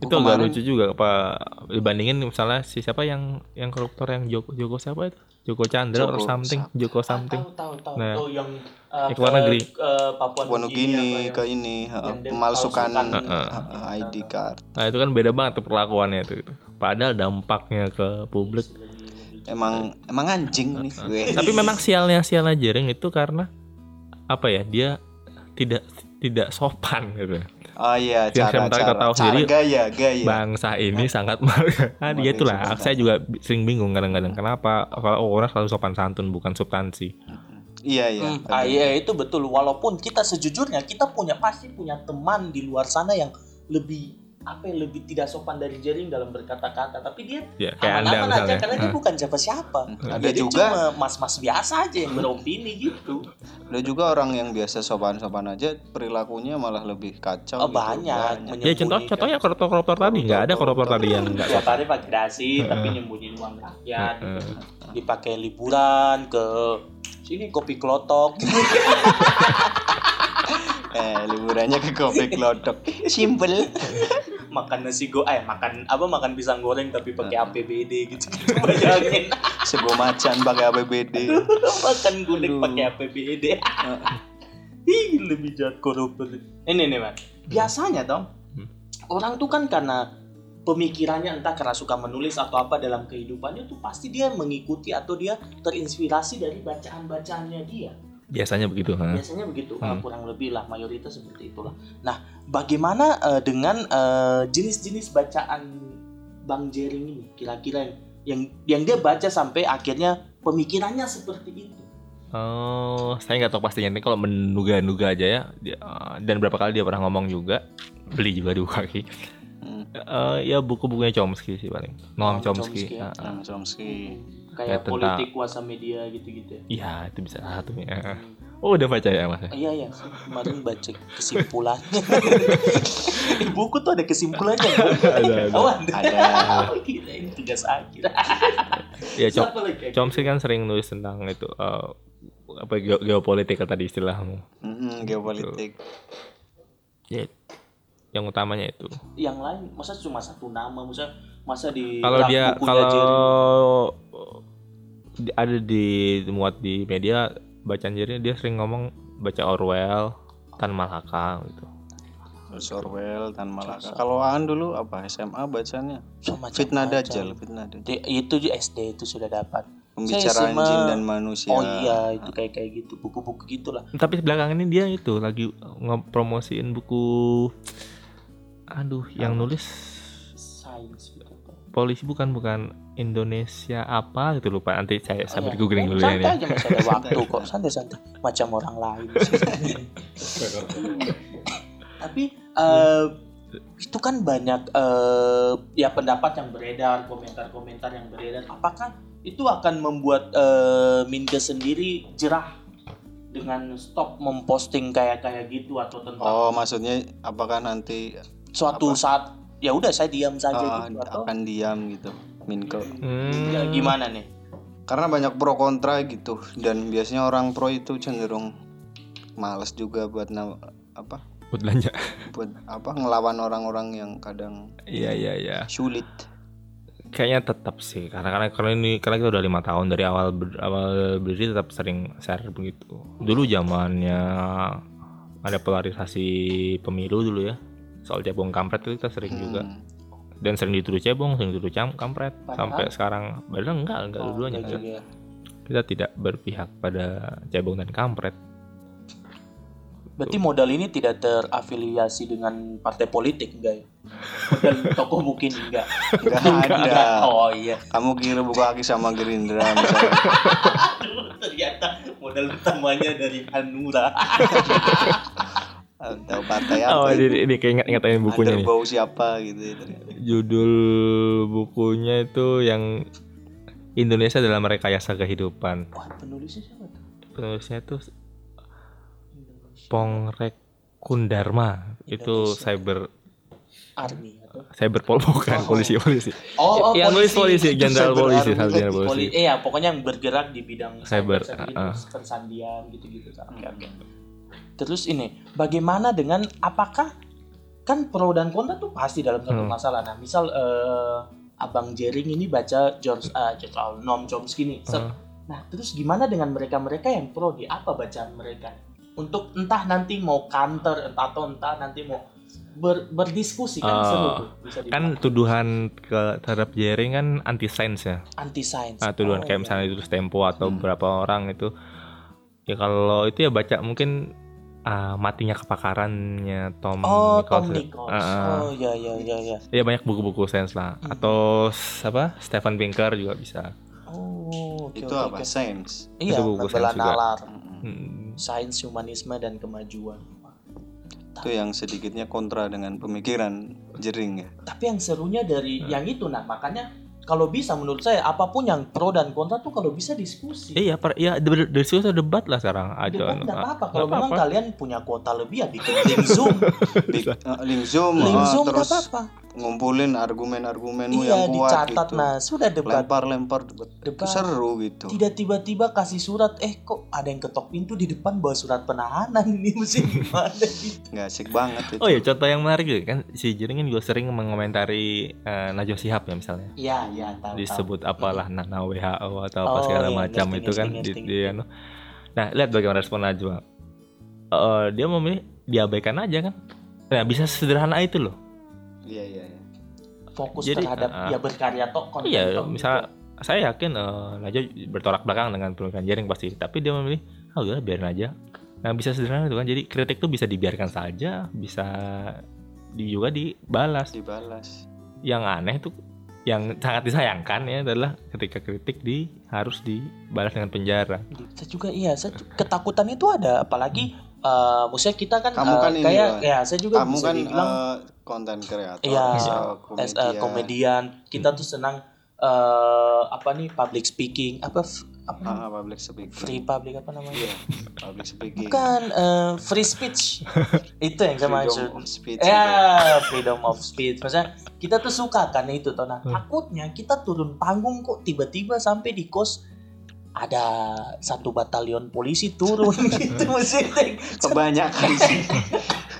Aku itu kemarin, agak lucu juga apa dibandingin misalnya si siapa yang yang koruptor yang Joko Joko siapa itu Joko Tjandra atau something Sab. Joko something ah, tahu, tahu, tahu, nah, tahu yang uh, ke luar negeri uh, Papua Nugini ke ini pemalsukan uh, I D card. Nah itu kan beda banget tuh perlakuannya itu, padahal dampaknya ke publik emang emang anjing nih. Tapi memang sialnya sialnya Jerinx itu karena apa ya, dia tidak tidak sopan gitu. Oh iya, cara-cara cara, cara, gaya, gaya. Bangsa ini nah, sangat marah. Dia itulah, saya juga sering bingung kadang-kadang kenapa kalau orang selalu sopan santun bukan substansi. Iya iya. Hmm, ah iya itu betul. Walaupun kita sejujurnya kita punya pasti punya teman di luar sana yang lebih apa yang lebih tidak sopan dari Jerinx dalam berkata-kata, tapi dia ya, aman-aman anda, aja karena dia ha. bukan siapa-siapa. Ada dia juga mas-mas biasa aja yang beropini gitu. Ada juga orang yang biasa sopan-sopan aja perilakunya malah lebih kacau. Oh, gitu. Banyak. banyak. Ya contoh, contohnya koruptor-koruptor tadi nggak ada koruptor tadi yang nggak sopan. Tadi pakai dasi tapi nyembunyiin uang rakyat, dipakai liburan ke sini kopi klotok. Eh liburannya ke kopi klotok, simple. Makan nasi go, eh makan apa makan pisang goreng tapi pakai uh. A P B D gitu. Bayangin. Sego macan pakai A P B D. Makan gudeg pakai A P B D. Uh. Ih lebih jahat koruptor. Ini nih man. Biasanya dong hmm. orang tuh kan karena pemikirannya entah karena suka menulis atau apa dalam kehidupannya tuh pasti dia mengikuti atau dia terinspirasi dari bacaan-bacaannya dia. Biasanya begitu. Huh? Biasanya begitu, hmm. kurang lebih lah mayoritas seperti itulah. Nah, bagaimana uh, dengan uh, jenis-jenis bacaan Bang Jerinx ini? Kira-kira yang yang dia baca sampai akhirnya pemikirannya seperti itu. Oh, saya nggak tahu pastinya. Ini kalau menduga-duga aja ya. Dia, uh, dan berapa kali dia pernah ngomong juga, beli juga di Buku Aki. Hmm. Uh, ya buku-bukunya Chomsky sih paling. Noam Chomsky. Noam Chomsky. Chomsky. Uh, Chomsky. Kayak ya, politik tentang, kuasa media gitu-gitu ya? Iya, itu bisa satunya. Oh, udah baca ya, Mas? Iya, iya. Kemarin baca kesimpulannya. Di buku tuh ada kesimpulannya. Ada, ada. Oh, ada. Ada. Gila, ini tugas akhir. Ya, Chomsky kan sering nulis tentang itu uh, apa ge- geopolitik tadi istilahmu. Mm-hmm, geopolitik. Ya, yang utamanya itu. Yang lain, masa cuma satu nama, masa masa di kalau dia kalau Jerry. Ada di muat di media bacaan jarinya, dia sering ngomong baca Orwell, Tan Malaka gitu. Terus Orwell, Tan Malaka. Kalau Aan dulu apa S M A bacanya? Sama Fitnah Dajjal, Fitnah Dajjal. Itu S D itu sudah dapat. Pembicaraan jin dan manusia. Oh iya, itu kayak kayak gitu, buku-buku gitulah. Tapi belakangan ini dia itu lagi ngepromosiin buku aduh, yang nulis sains gitu. Polisi bukan bukan Indonesia apa gitu lupa, nanti saya sambil googling dulu ya. Santai aja Mas, ada waktu kok, santai-santai macam orang lain. Tapi uh, itu kan banyak uh, ya pendapat yang beredar, komentar-komentar yang beredar. Apakah itu akan membuat uh, Minkes sendiri jerah dengan stop memposting kayak kayak gitu atau tentang? Oh, maksudnya apakah nanti suatu apa? Saat ya udah saya diam saja uh, gitu atau akan diam gitu? Minko. Hmm. Ya, gimana nih? Karena banyak pro kontra gitu, dan biasanya orang pro itu cenderung malas juga buat na- apa? Buat belanja. Buat apa? Ngelawan orang-orang yang kadang iya iya iya. Sulit. Kayaknya tetap sih, karena karena karena ini karena kita udah lima tahun dari awal ber, awal berdiri tetap sering share begitu. Dulu zamannya ada polarisasi pemilu dulu ya. Soal jabong kampret itu kita sering hmm. juga. Dan sering dituduh cebong, sering dituduh cam, kampret. Padahal? Sampai sekarang, padahal enggak, enggak oh, dua-duanya kita, kita tidak berpihak pada cebong dan kampret. Berarti tuh. Modal ini tidak terafiliasi dengan partai politik, enggak ya? Modal tokoh mungkin enggak. Enggak, enggak ada. Oh iya. Kamu kira Buku Aki sama Gerindra misalnya. Ternyata modal utamanya dari Hanura. Atau partai apa? Oh, ini, ini kayak ingat-ingatin bukunya nih. Ada bau siapa gitu ya. Judul bukunya itu yang Indonesia dalam Rekayasa Kehidupan. Wah, penulisnya siapa tuh? Penulisnya itu Pongrek Kundarma. Indonesia. Itu cyber army atau cyber pol bukan polisi-polisi. Oh, oh, yang nulis polisi, jenderal polisi, sarjana polisi. Eh ya, pokoknya yang bergerak di bidang cyber, persandian gitu-gitu. Oke, terus ini bagaimana dengan apakah kan pro dan kontra tuh pasti dalam satu hmm. masalah. Nah misal uh, abang Jering ini baca George uh, George Carlin, Noam Chomsky nih. Hmm. Nah terus gimana dengan mereka-mereka yang pro di apa bacaan mereka untuk entah nanti mau counter entah atau entah nanti mau ber, berdiskusi kan uh, seru tuh. Kan tuduhan ke, terhadap Jering kan anti sains ya. Anti sains. Nah, tuduhan oh, kayak iya. misalnya itu Tempo atau hmm. beberapa orang itu ya kalau itu ya baca mungkin. Uh, matinya kepakarannya Tom oh, Nichols. Tom Nichols. Uh, uh. Oh ya ya ya ya. Ya banyak buku-buku sains lah. Hmm. Atau apa? Stephen Pinker juga bisa. Oh, okay, itu okay, apa? Okay. Sains. Iya, pembelajaran nalar. Hmm. Sains, humanisme dan kemajuan. Itu yang sedikitnya kontra dengan pemikiran Jering ya. Tapi yang serunya dari hmm. yang itu nah, makanya kalau bisa menurut saya apapun yang pro dan kontra tuh kalau bisa diskusi. Iya, per, ya diskusi atau debat lah sekarang. Debat nggak apa-apa. Kalau memang apa-apa. Kalian punya kuota lebih ya bikin link zoom, Bik, uh, link zoom, link uh, zoom terus apa-apa. Ngumpulin argumen-argumenmu iya, yang kuat dicatat, gitu. Nah sudah debat. Lempar-lempar debat. Debat. Seru gitu. Tidak tiba-tiba kasih surat, eh kok ada yang ketok pintu di depan bawa surat penahanan ini mesti gimana gitu. Nggak asik banget itu. Oh ya contoh yang menarik gitu kan si Jering juga sering mengomentari uh, Najwa Shihab ya misalnya. Iya. Ya, tahu, disebut tahu. Apalah hmm. Nana W H O atau apa oh, segala iya, macam ngerti, itu ngerti, kan ngerti, di, ngerti. Di, nah lihat bagaimana respon Najwa uh, dia memilih diabaikan aja kan nah bisa sederhana itu loh iya iya ya. Fokus jadi, terhadap uh, ya berkarya tokoh iya toh, misal gitu. Saya yakin uh, Najwa bertolak belakang dengan penulisan Jering pasti tapi dia memilih ah oh, udah biarin aja nah bisa sederhana itu kan jadi kritik tuh bisa dibiarkan saja bisa di, juga dibalas dibalas yang aneh tuh yang sangat disayangkan ya adalah ketika kritik di harus dibalas dengan penjara. Saya juga iya, saya ketakutan itu ada apalagi uh, maksudnya kita kan, kamu kan uh, kayak ya saya juga kamu bisa kan, dibilang konten uh, kreator ya, komedian. As, uh, komedian kita hmm. tuh senang uh, apa nih public speaking apa apa? Ah, public speaking. Free public apa namanya? Yeah, public speaking. Bukan, uh, free speech. Itu yang sama aja. Freedom of speech. Ya, yeah, freedom of speech. Maksudnya kita tuh suka kan itu toh. Nah, takutnya kita turun panggung kok tiba-tiba sampai di kos ada satu batalion polisi turun gitu maksudnya. Kebanyakan sih.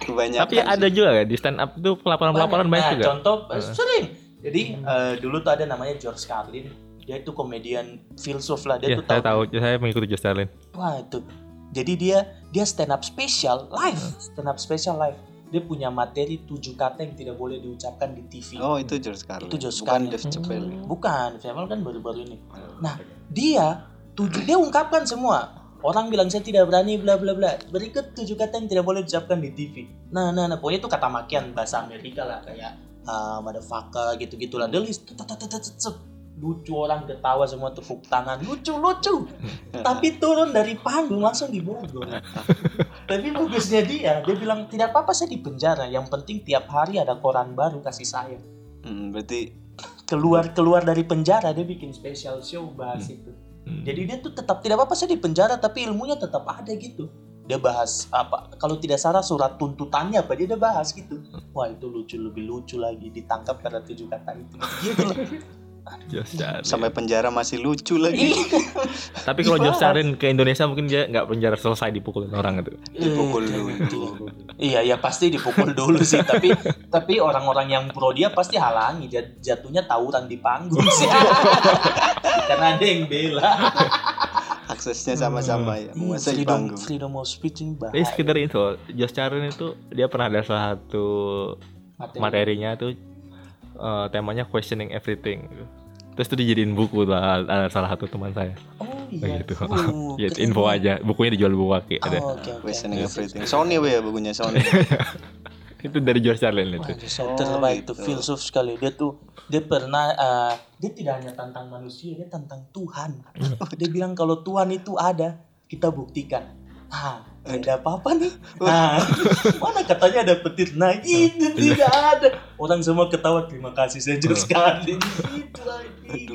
Kebanyakan. Tapi ada sih juga kan di stand up tuh pelaporan-pelaporan banyak, banyak nah, juga. Contoh uh. sering. Jadi uh, dulu tuh ada namanya George Carlin. Dia itu komedian filsuf lah dia ya, tuh saya tahu. tahu saya mengikuti George Carlin. Wah itu jadi dia dia stand up special live stand up special live dia punya materi tujuh kata yang tidak boleh diucapkan di T V. Oh itu George Carlin. Itu George Carlin. Bukan Dave Chappelle. Hmm. Bukan Dave Chappelle kan baru-baru ini. Nah dia tujuh dia ungkapkan semua. Orang bilang saya tidak berani bla bla bla. Berikut tujuh kata yang tidak boleh diucapkan di T V. Nah nah nah pokoknya itu kata makian bahasa Amerika lah kayak uh, motherfucker gitu-gitulah. Dia list lucu orang ketawa semua tepuk tangan lucu lucu tapi turun dari panggung langsung dibogor. Tapi bagusnya dia dia bilang tidak apa-apa saya di penjara yang penting tiap hari ada koran baru kasih saya. Hmm, berarti keluar keluar dari penjara dia bikin special show bahas hmm. itu. Hmm. Jadi dia tuh tetap tidak apa-apa saya di penjara tapi ilmunya tetap ada gitu. Dia bahas apa kalau tidak salah surat tuntutannya apa dia udah bahas gitu. Wah itu lucu lebih lucu lagi ditangkap karena tujuh kata itu gitu. Sampai penjara masih lucu lagi. Tapi kalau George Carlin ke Indonesia mungkin dia nggak penjara selesai dipukulin orang itu. Dipukul dulu. Iya ya pasti dipukul dulu sih. Tapi tapi orang-orang yang pro dia pasti halangi. Jatuhnya tawuran di panggung sih. Karena ada yang bela. Aksesnya sama-sama ya. Menguasai panggung. Freedom of speech ini bahaya. Tapi sekedar itu George Carlin itu dia pernah ada salah satu materinya tuh. Uh, temanya questioning everything. Terus itu dijadiin buku lah, ada salah satu teman saya. Oh iya. Gitu. Uh, ya, info aja. Bukunya dijual Buku Aki. Oh, ada. Okay, okay. Questioning yes, everything. Sony we ya bukunya Sony. Itu dari George Carlin itu. Oh, terbaik itu filsuf sekali. Dia tuh dia pernah uh, dia tidak hanya tentang manusia, dia tentang Tuhan. Dia bilang kalau Tuhan itu ada, kita buktikan. Ah, ada apa-apa nih? Nah, mana katanya ada petir? Nah, itu tidak ada. Orang semua ketawa, terima kasih saya George Carlin. Itu lagi.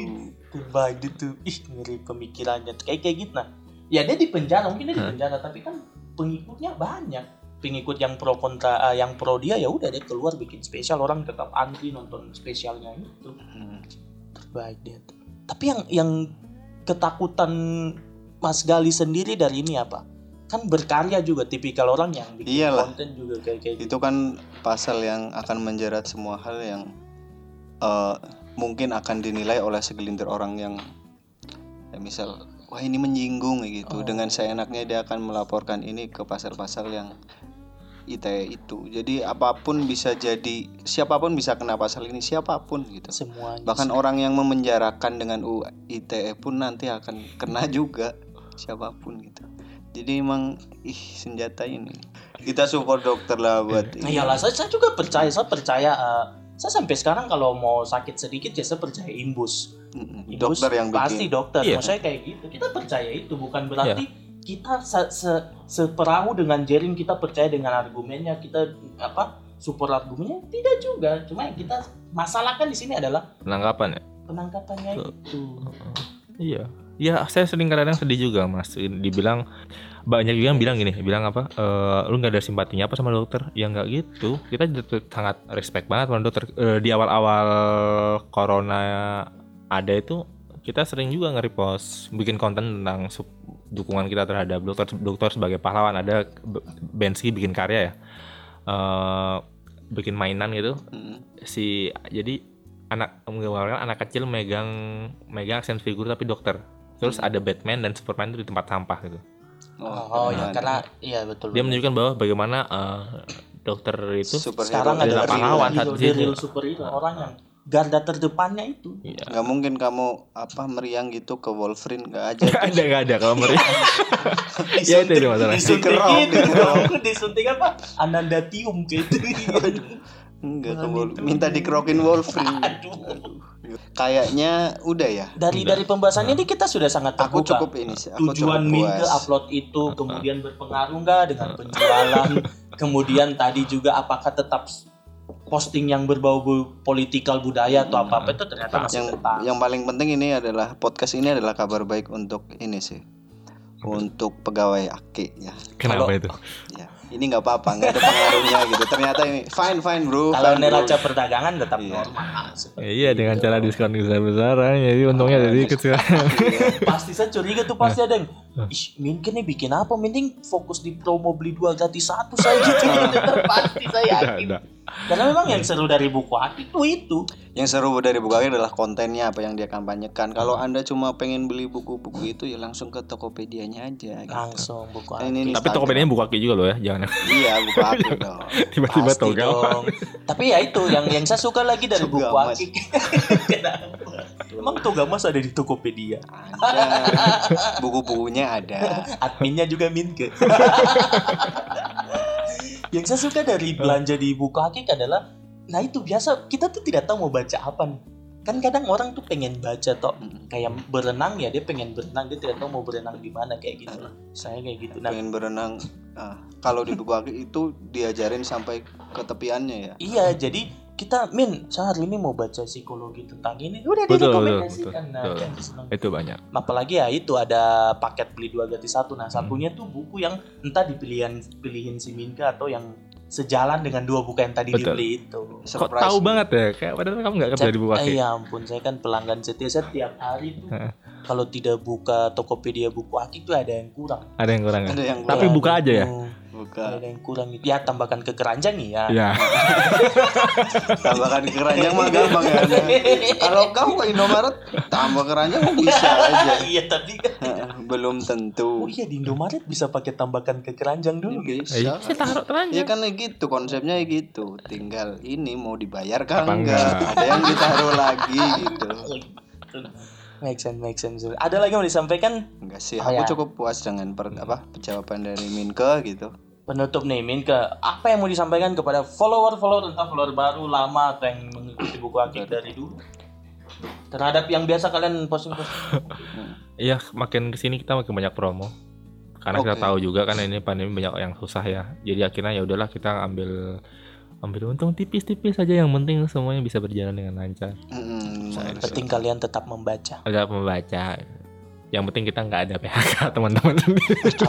Terbaik itu. Ih, ngeri pemikirannya. Kayak kayak gitu nah. Ya dia di penjara, mungkin dia di penjara, tapi kan pengikutnya banyak. Pengikut yang pro kontra, uh, yang pro dia ya udah dia keluar bikin spesial, orang tetap antri nonton spesialnya itu. Terbaik dia. Tapi yang yang ketakutan Mas Gali sendiri dari ini apa? Kan berkarya juga tipikal orang yang bikin Iyalah. konten juga kayak kayak itu kan pasal yang akan menjerat semua hal yang uh, mungkin akan dinilai oleh segelintir orang yang ya misal wah ini menyinggung gitu. Oh. Dengan seenaknya dia akan melaporkan ini ke pasal-pasal yang I T E itu. Jadi apapun bisa jadi siapapun bisa kena pasal ini siapapun gitu. Semuanya bahkan semuanya. Orang yang memenjarakan dengan U U I T E pun nanti akan kena juga siapapun gitu. Jadi emang ih senjata ini. Kita support dokter lah buat. Iyalah, saya, saya juga percaya, saya percaya. Uh, saya sampai sekarang kalau mau sakit sedikit ya saya percaya imbus. Imbus dokter yang pasti bikin. Dokter. Yeah. Maksudnya kayak gitu. Kita percaya itu bukan berarti yeah. kita se- se- seperahu dengan Jering kita percaya dengan argumennya kita apa support argumennya tidak juga. Cuma yang kita masalahkan di sini adalah penangkapan ya. Penangkapannya so, itu. Uh, uh, iya. Ya saya sering kadang sedih juga mas. Dibilang banyak juga yang bilang gini, bilang apa? E, lu nggak ada simpatinya apa sama dokter? Ya nggak gitu. Kita sangat respect banget sama dokter. E, di awal-awal corona ada itu kita sering juga nge-repost bikin konten tentang sub- dukungan kita terhadap dokter dokter sebagai pahlawan. Ada Bensky bikin karya ya, e, bikin mainan gitu. Si jadi anak menggambarkan anak kecil megang megang action figure tapi dokter. Terus ada Batman dan Superman itu di tempat sampah gitu. Oh, oh ya karena iya betul. Dia menunjukkan bahwa bagaimana uh, dokter itu super sekarang adalah pahlawan satu real superhero orang yang garda terdepannya itu. Iya. Gak mungkin kamu apa meriang gitu ke Wolverine gak aja. Gak ada gak ada kalau meriang. Ya itu dia masalahnya. Disuntikin dong, disuntik apa? Anandatium gitu. Enggak kebol. Minta dikerokin Wolverine. Aduh. Kayaknya udah ya. Dari udah. dari pembahasannya ini kita sudah sangat terbuka. Aku cukup ini sih. Aku tujuan Minggu upload itu kemudian berpengaruh enggak dengan penjualan? Kemudian tadi juga apakah tetap posting yang berbau politikal budaya atau apa-apa itu ternyata masih yang, tentang. Yang paling penting ini adalah podcast ini adalah kabar baik untuk ini sih. Untuk pegawai A K I ya. Kenapa Kalo, itu? Ya, ini enggak apa-apa, enggak ada pengaruhnya gitu. Ternyata ini fine fine bro. Kalau neraca perdagangan tetap iya. normal. Ya, iya gitu. Dengan cara diskon besar-besaran jadi untungnya oh, jadi ikut. Iya. Pasti saya curiga tuh pasti ada yang ih, mungkin nih bikin apa? Mending fokus di promo beli dua gratis satu saya gitu. Pasti saya yakin. Karena memang yang seru dari Buku Aki itu itu. Yang seru dari Buku Aki adalah kontennya apa yang dia kampanyekan. Kalau Anda cuma pengen beli buku-buku itu ya langsung ke Tokopedianya aja. Gitu. Langsung Buku Aki. Nah, tapi Tokopedianya Buku Aki juga loh ya, jangan. Iya, Buku Aki dong. Tiba-tiba togal. Tapi ya itu yang yang saya suka lagi dari Buku Aki. Emang Togamas ada di Tokopedia? Ada. Buku-bukunya ada. Adminnya juga Minke. Yang saya suka dari belanja di Buku Aki adalah, nah itu biasa kita tuh tidak tahu mau baca apa nih. Kan kadang orang tuh pengen baca toh kayak berenang ya, dia pengen berenang dia tidak tahu mau berenang di mana kayak gitu. Saya kayak gitu. Nah, pengen berenang. Nah, kalau di Buku Aki itu diajarin sampai ke tepiannya ya. Iya, jadi kita min saya hari ini mau baca psikologi tentang ini udah direkomendasikan nah betul, kan, itu banyak apalagi ya itu ada paket beli dua gratis satu nah satunya hmm. tuh buku yang entah dipilihin pilihin si Minka atau yang sejalan dengan dua buku yang tadi betul. Dibeli itu kok tahu banget ya kayak padahal kamu nggak kerja di Buku Aki. Ya ampun saya kan pelanggan setia saya tiap hari tuh kalau tidak buka Tokopedia Buku Aki tuh ada yang kurang ada yang kurang, ada kan? Yang kurang. Tapi buka aja ya buka. Ada yang kurang itu ya tambahkan ke keranjang ya, ya. Tambahkan ke keranjang mah gampang ya kalau kamu ke Indomaret tambah keranjang bisa aja iya tapi belum tentu oh iya di Indomaret bisa pakai tambahkan ke keranjang dulu guys bisa taruh keranjang ya kan gitu konsepnya gitu tinggal ini mau dibayar kan enggak ada yang ditaruh lagi gitu. Make sense, make sense. Ada lagi mau disampaikan? Enggak sih, oh, aku ya. cukup puas dengan per, apa jawaban dari Minke gitu. Penutup nih Minke, apa yang mau disampaikan kepada follower-follower entah follower baru, lama atau yang mengikuti Buku Aki dari dulu? Terhadap yang biasa kalian posting-posting. Iya, makin kesini kita makin banyak promo. Karena okay. kita tahu juga kan ini pandemi banyak yang susah ya. Jadi akhirnya ya udahlah kita ambil ambil untung tipis-tipis aja yang penting semuanya bisa berjalan dengan lancar. Mm, yang penting kalian tetap membaca. Tetap membaca. Yang penting kita nggak ada P H K teman-teman.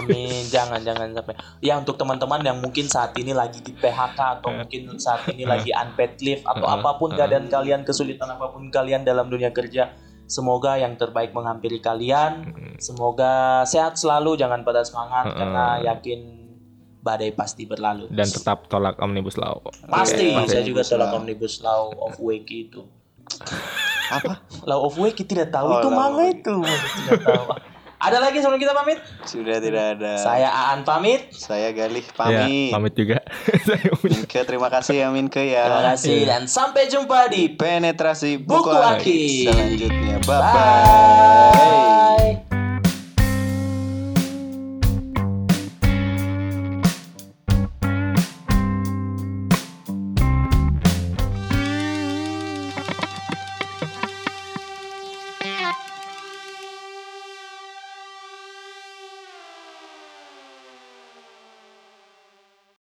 Amin, jangan-jangan sampai. Ya untuk teman-teman yang mungkin saat ini lagi di P H K atau mungkin saat ini lagi unpaid leave atau apapun keadaan kalian kesulitan apapun kalian dalam dunia kerja. Semoga yang terbaik menghampiri kalian. Semoga sehat selalu, jangan pada semangat karena yakin. Badai pasti berlalu dan tetap tolak omnibus law pasti, okay. Saya juga tolak omnibus law of W K itu apa law of W K tidak tahu oh, itu mana itu tidak tahu. Ada lagi sebelum kita pamit sudah tidak ada saya Aan pamit saya Galih pamit ya, pamit juga Minke terima kasih ya Minke ya terima kasih ya. Dan sampai jumpa di penetrasi Buku Aki selanjutnya bye bye.